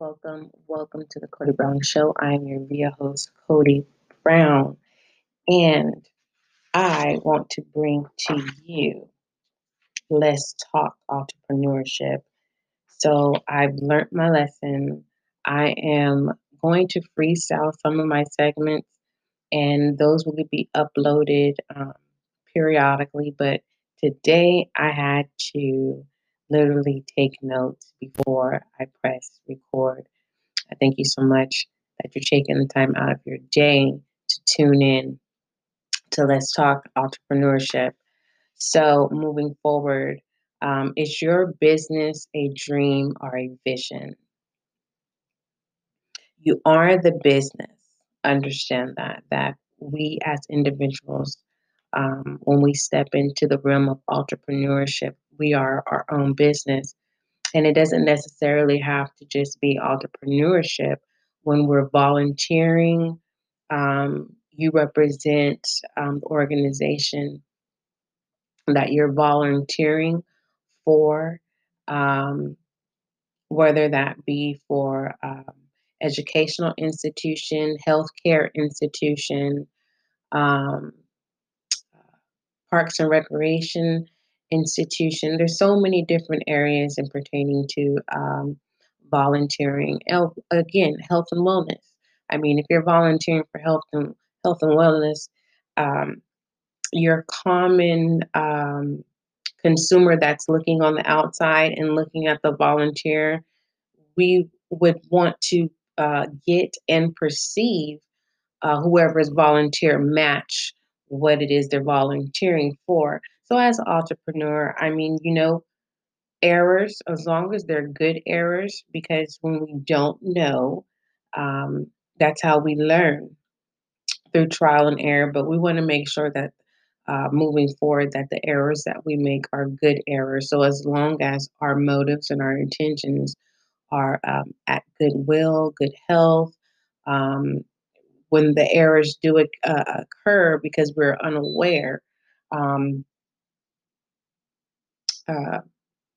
Welcome to the Cody Brown Show. I'm your via host, Cody Brown, and I want to bring to you Let's Talk Entrepreneurship. So I've learned my lesson. I am going to freestyle some of my segments, and those will be uploaded periodically. But today I had to literally take notes before I press record. I thank you so much that you're taking the time out of your day to tune in to Let's Talk Entrepreneurship. So moving forward, is your business a dream or a vision? You are the business. Understand that we as individuals, when we step into the realm of entrepreneurship, we are our own business. And it doesn't necessarily have to just be entrepreneurship. When we're volunteering, you represent the organization that you're volunteering for, whether that be for educational institution, healthcare institution, parks and recreation institution. There's so many different areas in pertaining to volunteering. Again, health and wellness. I mean, if you're volunteering for health and wellness, your common consumer that's looking on the outside and looking at the volunteer, we would want to get and perceive whoever's volunteer match what it is they're volunteering for. So as an entrepreneur, I mean, errors, as long as they're good errors, because when we don't know, that's how we learn, through trial and error. But we want to make sure that moving forward, that the errors that we make are good errors. So as long as our motives and our intentions are at goodwill, good health, when the errors do occur because we're unaware,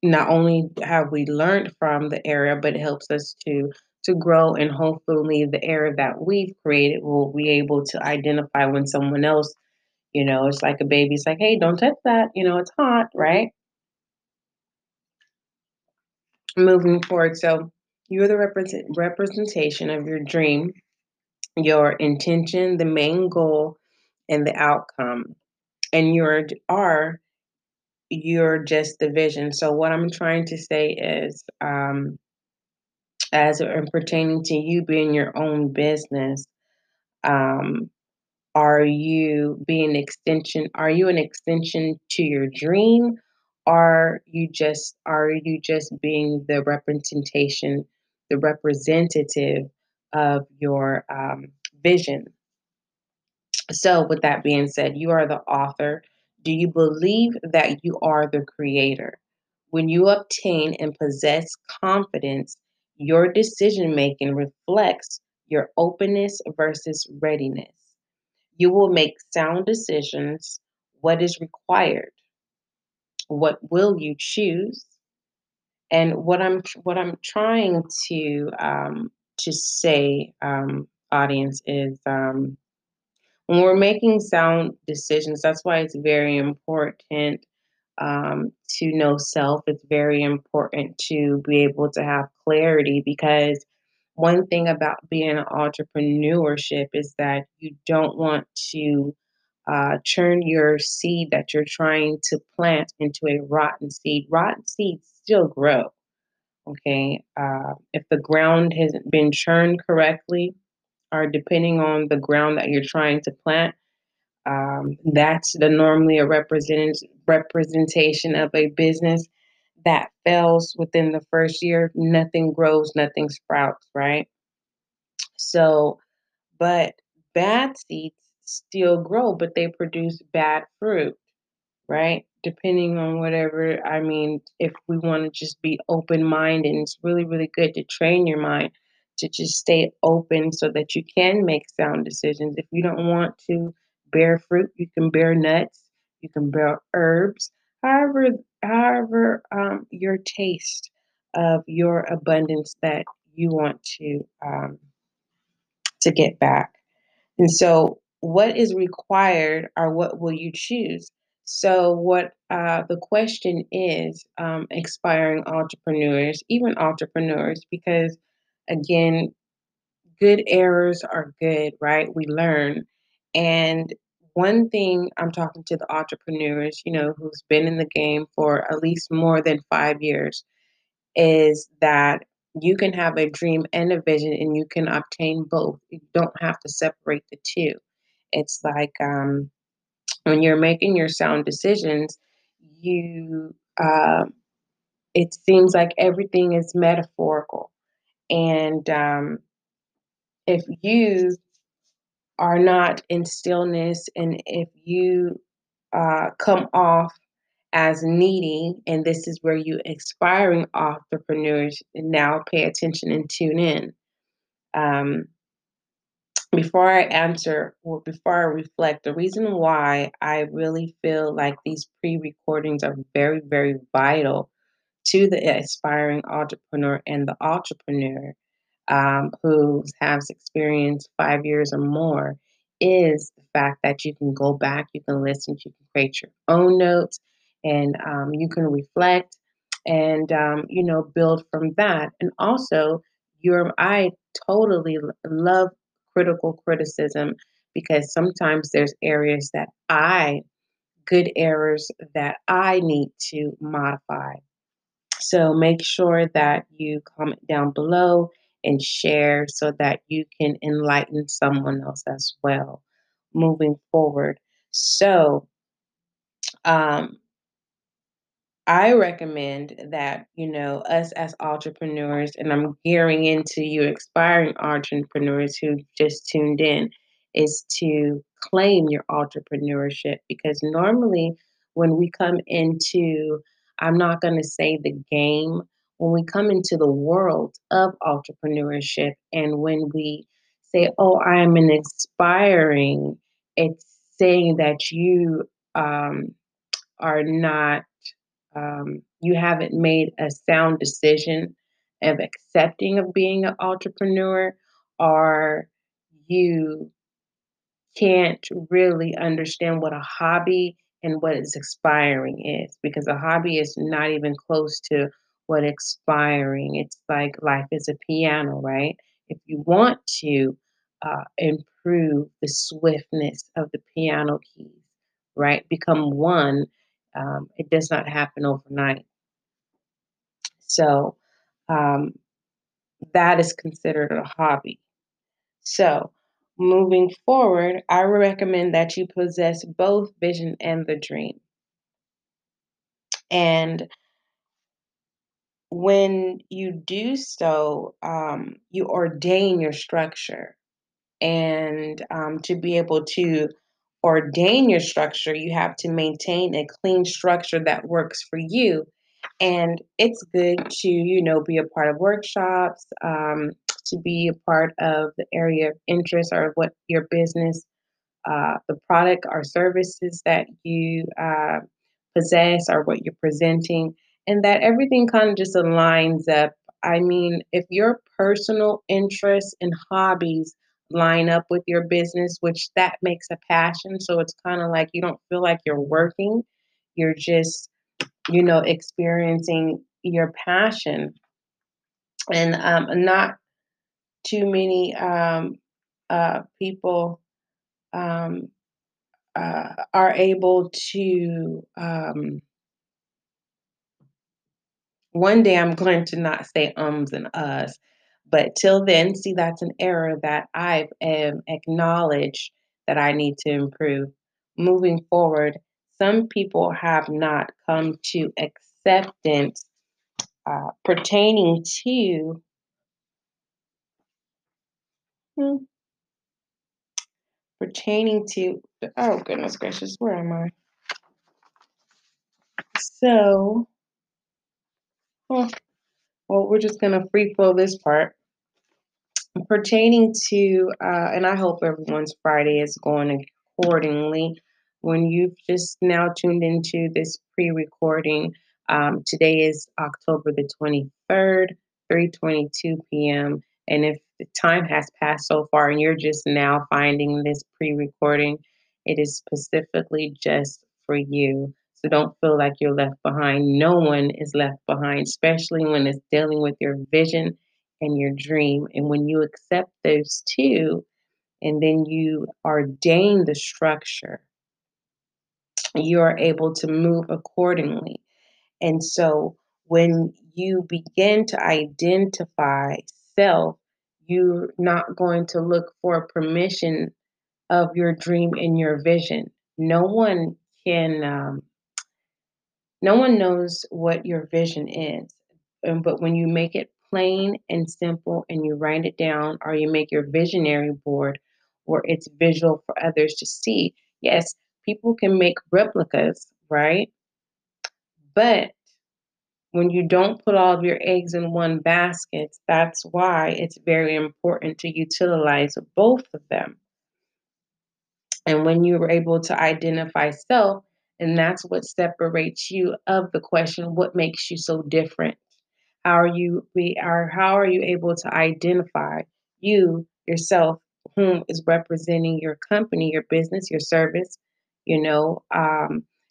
not only have we learned from the error, but it helps us to grow, and hopefully the error that we've created will be able to identify when someone else, it's like a baby. It's like, hey, don't touch that. It's hot, right? Moving forward. So you're the representation of your dream, your intention, the main goal, and the outcome. And you're just the vision. So what I'm trying to say is, as pertaining to you being your own business, are you an extension to your dream? Are you just being the representation, the representative of your vision? So with that being said, you are the author. Do you believe that you are the creator? When you obtain and possess confidence, your decision-making reflects your openness versus readiness. You will make sound decisions. What is required? What will you choose? And what I'm trying to say, audience, is when we're making sound decisions, that's why it's very important to know self. It's very important to be able to have clarity, because one thing about being an entrepreneurship is that you don't want to turn your seed that you're trying to plant into a rotten seed. Rotten seeds still grow, okay? If the ground hasn't been churned correctly, or depending on the ground that you're trying to plant, that's normally a representation of a business that fails within the first year. Nothing grows, nothing sprouts, right? So, but bad seeds still grow, but they produce bad fruit, right? Depending on whatever, I mean, if we want to just be open-minded, and it's really, really good to train your mind to just stay open so that you can make sound decisions. If you don't want to bear fruit, you can bear nuts, you can bear herbs, however your taste of your abundance that you want to get back. And so what is required or what will you choose? So what the question is, aspiring entrepreneurs, even entrepreneurs, because again, good errors are good, right? We learn. And one thing I'm talking to the entrepreneurs, you know, who's been in the game for at least more than 5 years, is that you can have a dream and a vision and you can obtain both. You don't have to separate the two. It's like when you're making your sound decisions, you it seems like everything is metaphorical. And if you are not in stillness and if you come off as needy, and this is where you aspiring entrepreneurs now pay attention and tune in. Before I answer or before I reflect, the reason why I really feel like these pre-recordings are very, very vital to the aspiring entrepreneur and the entrepreneur who has experienced 5 years or more is the fact that you can go back, you can listen, you can create your own notes, and you can reflect and, you know, build from that. And also, I totally love critical criticism, because sometimes there's areas that good errors that I need to modify. So make sure that you comment down below and share so that you can enlighten someone else as well moving forward. So I recommend that, you know, us as entrepreneurs, and I'm gearing into you aspiring entrepreneurs who just tuned in, is to claim your entrepreneurship. Because normally when we come into, I'm not going to say the game, when we come into the world of entrepreneurship and when we say, oh, I am an aspiring, it's saying that you are not, you haven't made a sound decision of accepting of being an entrepreneur, or you can't really understand what a hobby and what its aspiring is, because a hobby is not even close to what aspiring. It's like life is a piano, right? If you want to improve the swiftness of the piano keys, right, become one, it does not happen overnight. So that is considered a hobby. So moving forward, I recommend that you possess both vision and the dream. And when you do so, you ordain your structure. And to be able to ordain your structure, you have to maintain a clean structure that works for you. And it's good to, you know, be a part of workshops, to be a part of the area of interest or what your business, the product or services that you possess or what you're presenting, and that everything kind of just aligns up. I mean, if your personal interests and hobbies line up with your business, which that makes a passion. So it's kind of like you don't feel like you're working. You're just, you know, experiencing your passion. And not too many people are able to, one day I'm going to not say ums and uhs. But till then, see, that's an error that I've acknowledged that I need to improve. Moving forward, some people have not come to acceptance pertaining to oh, goodness gracious, where am I? So, well, we're just going to free flow this part. Pertaining to, and I hope everyone's Friday is going accordingly. When you've just now tuned into this pre-recording, today is October the 23rd, 3:22 p.m. And if the time has passed so far and you're just now finding this pre-recording, it is specifically just for you. So don't feel like you're left behind. No one is left behind, especially when it's dealing with your vision and your dream. And when you accept those two, and then you ordain the structure, you are able to move accordingly. And so when you begin to identify self, you're not going to look for permission of your dream and your vision. No one can, no one knows what your vision is. But when you make it plain and simple and you write it down, or you make your visionary board where it's visual for others to see. Yes, people can make replicas, right? But when you don't put all of your eggs in one basket, that's why it's very important to utilize both of them. And when you were able to identify self, and that's what separates you of the question, what makes you so different? How are you able to identify you, yourself, whom is representing your company, your business, your service? You know,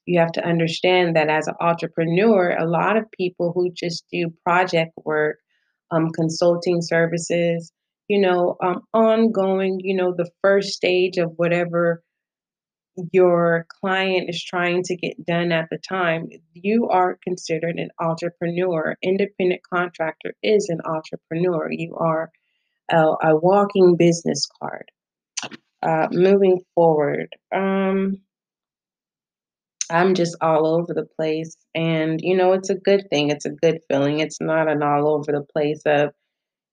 you have to understand that as an entrepreneur, a lot of people who just do project work, consulting services, you know, ongoing, you know, the first stage of whatever your client is trying to get done at the time, you are considered an entrepreneur. Independent contractor is an entrepreneur. You are a walking business card. Moving forward, I'm just all over the place. And, you know, it's a good thing. It's a good feeling. It's not an all over the place of,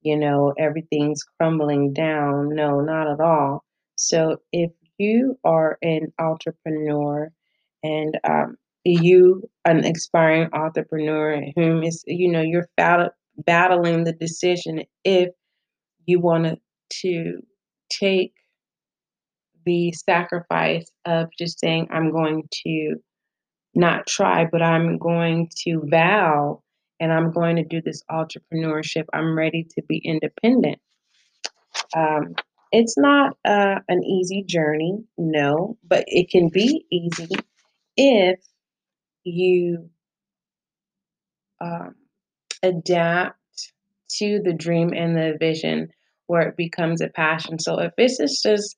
you know, everything's crumbling down. No, not at all. So if you are an entrepreneur and you an aspiring entrepreneur whom is, you know, you're battling the decision if you want to take the sacrifice of just saying, I'm going to not try, but I'm going to vow and I'm going to do this entrepreneurship. I'm ready to be independent. It's not an easy journey, no, but it can be easy if you adapt to the dream and the vision where it becomes a passion. So if this is just,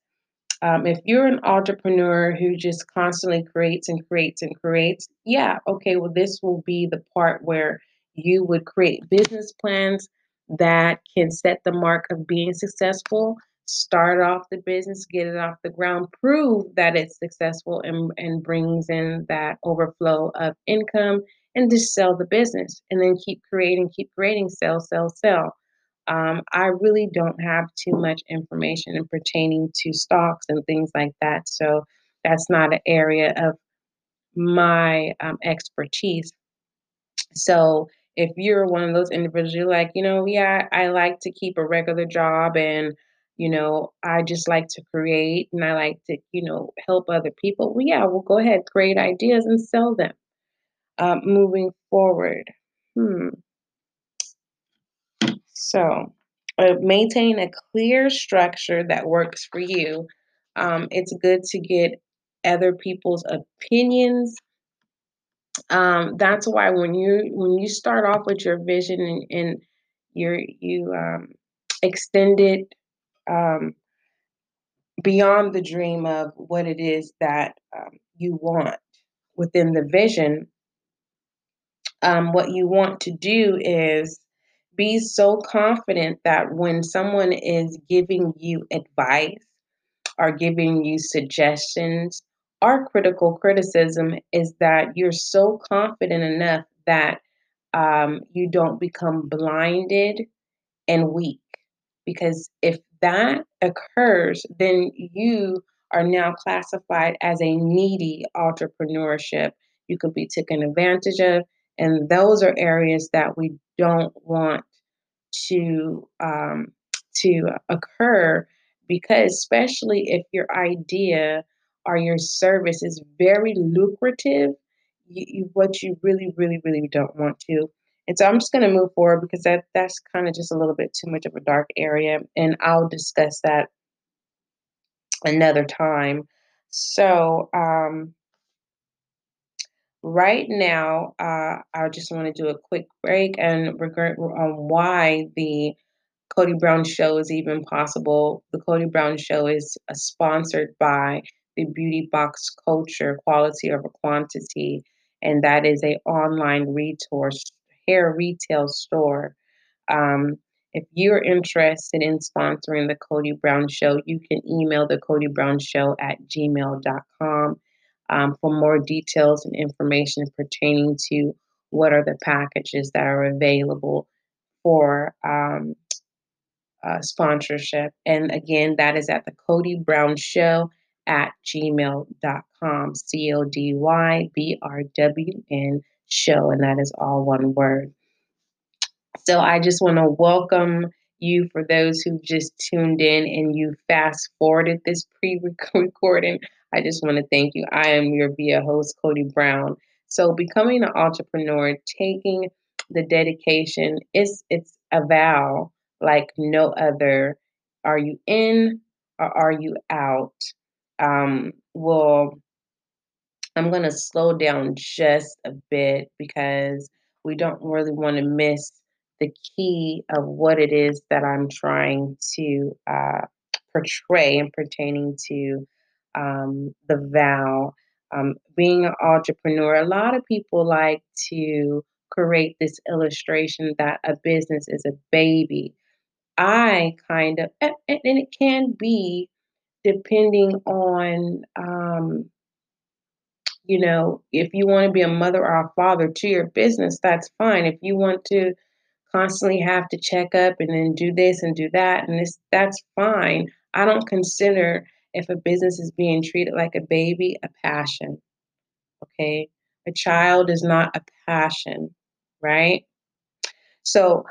if you're an entrepreneur who just constantly creates and creates and creates, yeah, okay, well, this will be the part where you would create business plans that can set the mark of being successful. Start off the business, get it off the ground, prove that it's successful and brings in that overflow of income, and just sell the business and then keep creating, sell, sell, sell. I really don't have too much information in pertaining to stocks and things like that. So that's not an area of my expertise. So if you're one of those individuals, you're like, you know, yeah, I like to keep a regular job and, you know, I just like to create and I like to, you know, help other people. Well, yeah, well, go ahead, create ideas and sell them. Moving forward. So maintain a clear structure that works for you. It's good to get other people's opinions. That's why when you start off with your vision and you extend it beyond the dream of what it is that you want within the vision, what you want to do is be so confident that when someone is giving you advice or giving you suggestions or critical criticism, is that you're so confident enough that you don't become blinded and weak. Because if that occurs, then you are now classified as a needy entrepreneurship. You could be taken advantage of. And those are areas that we don't want to occur, because especially if your idea or your service is very lucrative, what you really, really, really don't want to. And so I'm just going to move forward because that's kind of just a little bit too much of a dark area, and I'll discuss that another time. So right now, I just want to do a quick break and regret on why the Cody Brown Show is even possible. The Cody Brown Show is sponsored by the Beauty Box Culture, Quality Over Quantity, and that is an online hair retail store. If you're interested in sponsoring the Cody Brown Show, you can email the Cody Brown Show at gmail.com for more details and information pertaining to what are the packages that are available for sponsorship. And again, that is at the Cody Brown Show at gmail.com, CODYBRWN Show, and that is all one word. So I just want to welcome you for those who just tuned in and you fast forwarded this pre-recording. I just want to thank you. I am your VIA host, Cody Brown. So becoming an entrepreneur, taking the dedication, it's a vow like no other. Are you in or are you out? Well, I'm going to slow down just a bit because we don't really want to miss the key of what it is that I'm trying to portray and pertaining to the vow. Being an entrepreneur, a lot of people like to create this illustration that a business is a baby. I kind of, and it can be depending on, if you want to be a mother or a father to your business, that's fine. If you want to constantly have to check up and then do this and do that, and this, that's fine. I don't consider if a business is being treated like a baby, a passion. Okay. A child is not a passion, right? So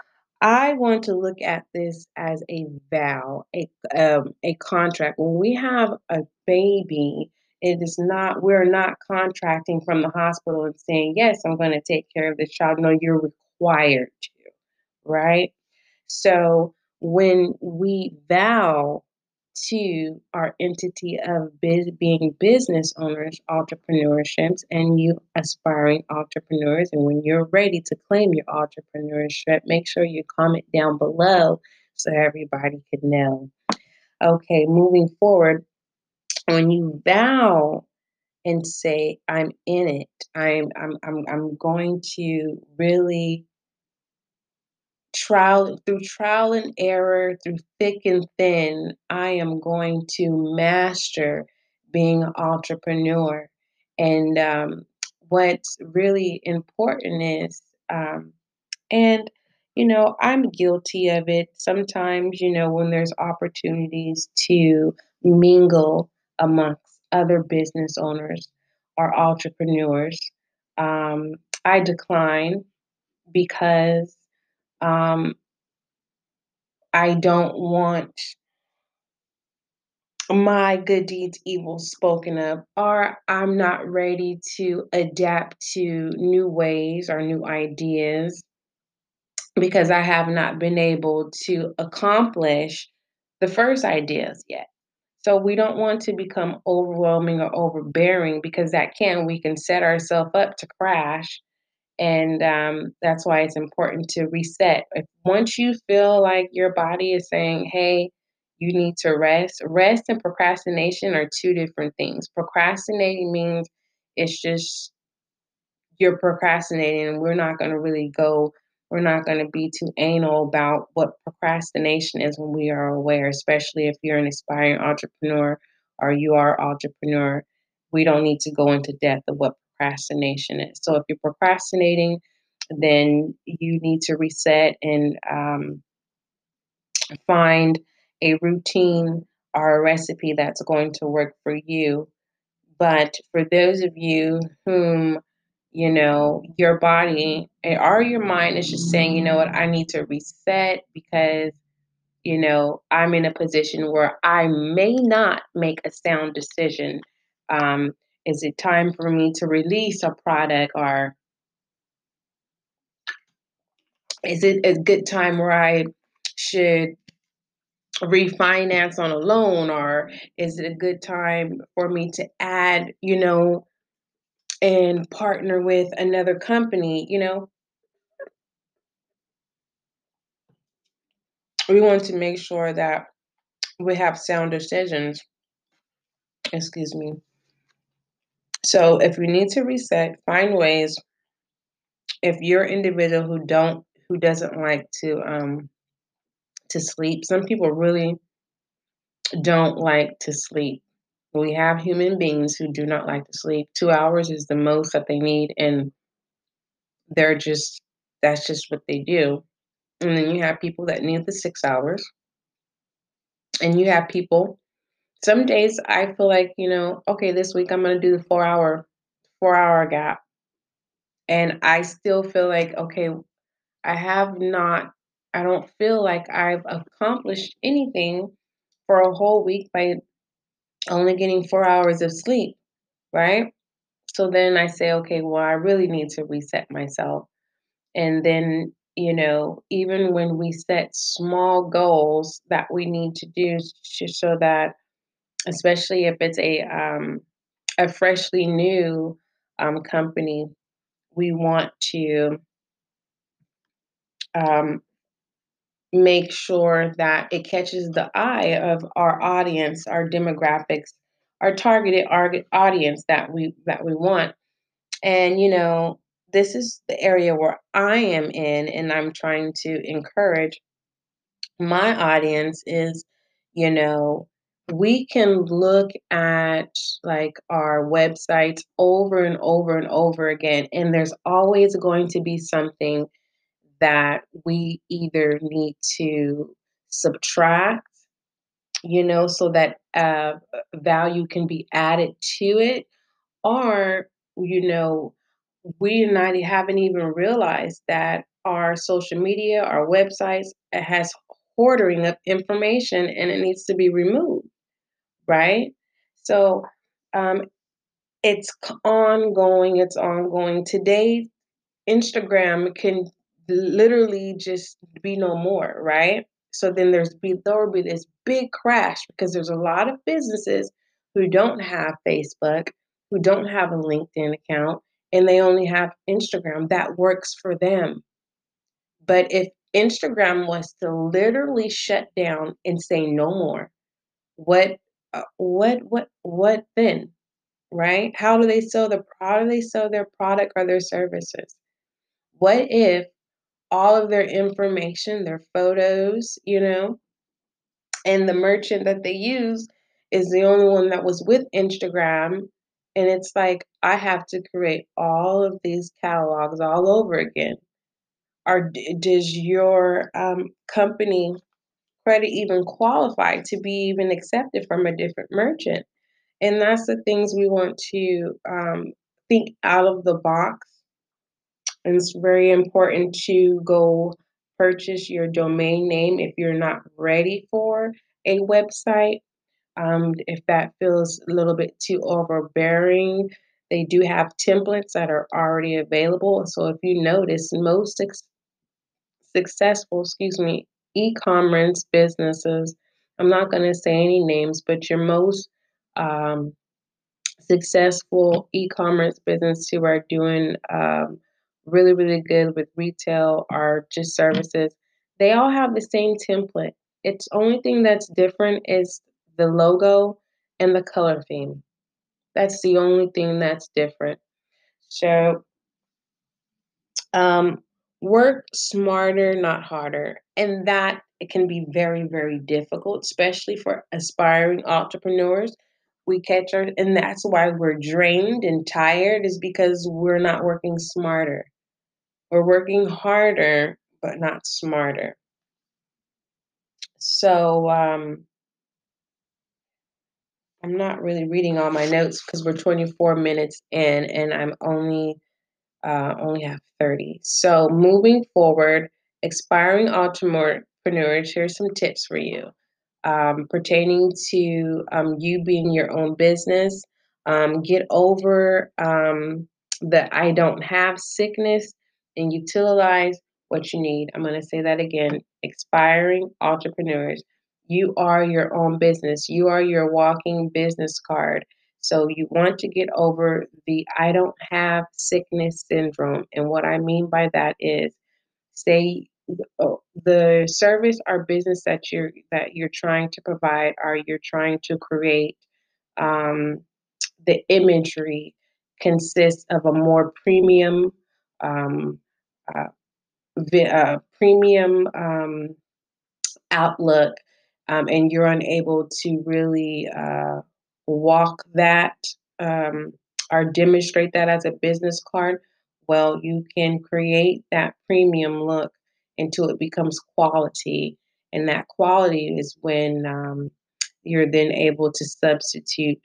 I want to look at this as a vow, a contract. When we have a baby, it is not, we're not contracting from the hospital and saying, yes, I'm going to take care of this child. No, you're required to. Right? So when we vow to our entity of being business owners, entrepreneurships, and you aspiring entrepreneurs, and when you're ready to claim your entrepreneurship, make sure you comment down below so everybody could know. Okay, moving forward, when you vow and say, I'm in it, I'm going to really through trial and error, through thick and thin, I am going to master being an entrepreneur. And what's really important is, I'm guilty of it. Sometimes, when there's opportunities to mingle amongst other business owners or entrepreneurs, I decline because I don't want my good deeds evil spoken of, or I'm not ready to adapt to new ways or new ideas because I have not been able to accomplish the first ideas yet. So we don't want to become overwhelming or overbearing because we can set ourselves up to crash. And that's why it's important to reset. Once you feel like your body is saying, hey, you need to rest. Rest and procrastination are two different things. Procrastinating means it's just you're procrastinating, and we're not going to be too anal about what procrastination is when we are aware, especially if you're an aspiring entrepreneur or you are an entrepreneur. We don't need to go into depth of what procrastination is. So if you're procrastinating, then you need to reset and find a routine or a recipe that's going to work for you. But for those of you whom, your body or your mind is just saying, you know what, I need to reset because, I'm in a position where I may not make a sound decision. Is it time for me to release a product or Is it a good time where I should refinance on a loan, or is it a good time for me to add, and partner with another company? We want to make sure that we have sound decisions. Excuse me. So if you need to reset, find ways. If you're an individual who doesn't like to sleep, some people really don't like to sleep. We have human beings who do not like to sleep. 2 hours is the most that they need, and that's just what they do. And then you have people that need the 6 hours, and you have people. Some days I feel like, okay, this week I'm going to do the four hour gap. And I still feel like, okay, I don't feel like I've accomplished anything for a whole week by only getting 4 hours of sleep, right? So then I say, okay, well, I really need to reset myself. And then, even when we set small goals that we need to do, so that, especially if it's a freshly new company, we want to make sure that it catches the eye of our audience, our demographics, our targeted audience that we want. And, this is the area where I am in, and I'm trying to encourage my audience is, we can look at like our websites over and over and over again, and there's always going to be something that we either need to subtract, so that value can be added to it, or, we haven't even realized that our social media, our websites, it has hoarding of information and it needs to be removed, right? So it's ongoing. Today, Instagram can literally just be no more, right? So then there will be this big crash because there's a lot of businesses who don't have Facebook, who don't have a LinkedIn account, and they only have Instagram. That works for them. But if Instagram was to literally shut down and say no more, what then, right? How do they sell their product or their services? What if all of their information, their photos, and the merchant that they use is the only one that was with Instagram? And it's like, I have to create all of these catalogs all over again. Or does your company credit even qualify to be even accepted from a different merchant? And that's the things we want to think out of the box. And it's very important to go purchase your domain name if you're not ready for a website. If that feels a little bit too overbearing, they do have templates that are already available. So if you notice, most successful, e-commerce businesses, I'm not going to say any names, but your most successful e-commerce business who are doing really, really good with retail or just services, they all have the same template. It's only thing that's different is the logo and the color theme. That's the only thing that's different. So work smarter, not harder. And that it can be very, very difficult, especially for aspiring entrepreneurs. And that's why we're drained and tired, is because we're not working smarter. We're working harder, but not smarter. So I'm not really reading all my notes because we're 24 minutes in and I'm only have 30. So moving forward, aspiring entrepreneurs, here's some tips for you pertaining to you being your own business. Get over the I don't have sickness and utilize what you need. I'm going to say that again. Aspiring entrepreneurs, you are your own business. You are your walking business card. So you want to get over the I don't have sickness syndrome. And what I mean by that is, say the service or business that you're trying to provide, or you're trying to create, the imagery consists of a more premium, outlook, and you're unable to really walk that or demonstrate that as a business card. Well, you can create that premium look until it becomes quality, and that quality is when you're then able to substitute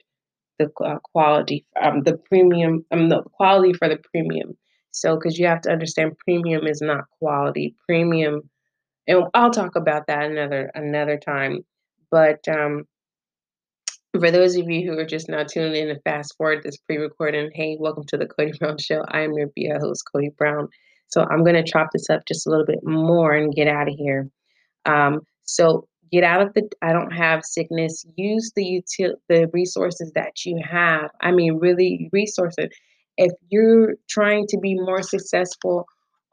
the quality, the premium, the quality for the premium. So, because you have to understand, premium is not quality. Premium, and I'll talk about that another time. But for those of you who are just now tuning in and fast forward this pre-recording, hey, welcome to the Cody Brown Show. I am your BI host, Cody Brown. So I'm going to chop this up just a little bit more and get out of here. So get out of the I don't have sickness. Use the resources that you have. I mean, really resource it. If you're trying to be more successful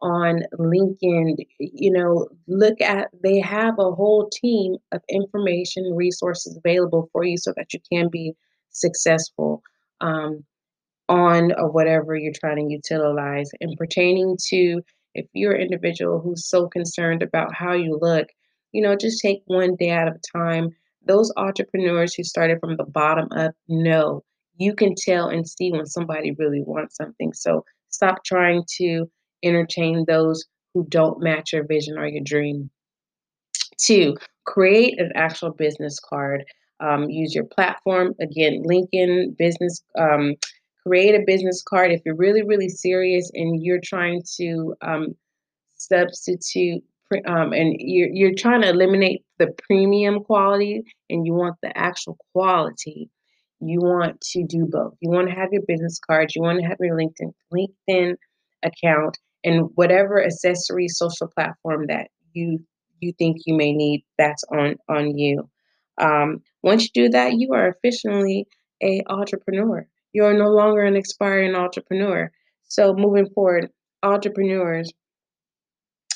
on LinkedIn, you know, look at, they have a whole team of information resources available for you so that you can be successful on or whatever you're trying to utilize. And pertaining to, if you're an individual who's so concerned about how you look, you know, just take one day at a time. Those entrepreneurs who started from the bottom up know. You can tell and see when somebody really wants something. So stop trying to entertain those who don't match your vision or your dream. 2, create an actual business card. Use your platform. Again, LinkedIn business. Create a business card. If you're really, really serious and you're trying to substitute and you're trying to eliminate the premium quality and you want the actual quality, you want to do both. You want to have your business cards. You want to have your LinkedIn account and whatever accessory social platform that you think you may need, that's on you. Once you do that, you are officially an entrepreneur. You are no longer an aspiring entrepreneur. So moving forward, entrepreneurs.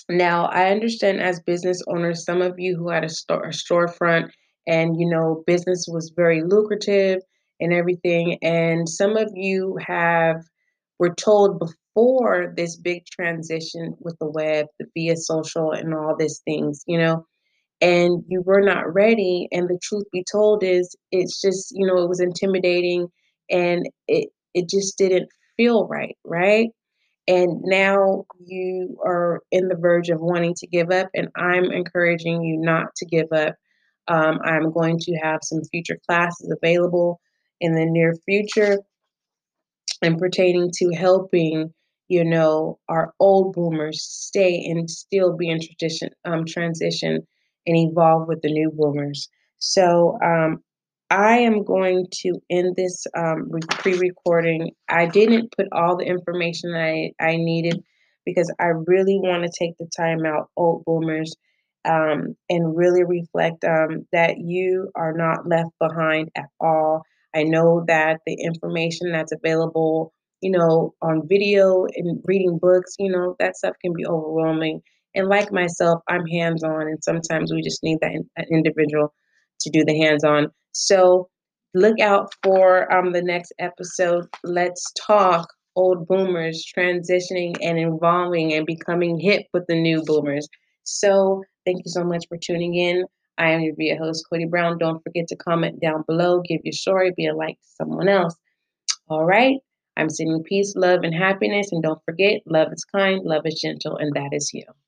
Now, I understand as business owners, some of you who had a storefront and, you know, business was very lucrative and everything. And some of you were told before this big transition with the web, via social and all these things, you know, and you were not ready. And the truth be told is, it's just, you know, it was intimidating and it just didn't feel right. Right. And now you are in the verge of wanting to give up, and I'm encouraging you not to give up. I'm going to have some future classes available in the near future and pertaining to helping, you know, our old boomers stay and still be in transition and evolve with the new boomers. So I am going to end this pre-recording. I didn't put all the information that I needed because I really want to take the time out, old boomers, and really reflect that you are not left behind at all. I know that the information that's available, you know, on video and reading books, you know, that stuff can be overwhelming. And like myself, I'm hands-on, and sometimes we just need that individual to do the hands-on. So look out for the next episode. Let's talk old boomers transitioning and evolving and becoming hip with the new boomers. So thank you so much for tuning in. I am your BI host, Cody Brown. Don't forget to comment down below. Give your story, be a like to someone else. All right. I'm sending peace, love, and happiness. And don't forget, love is kind, love is gentle, and that is you.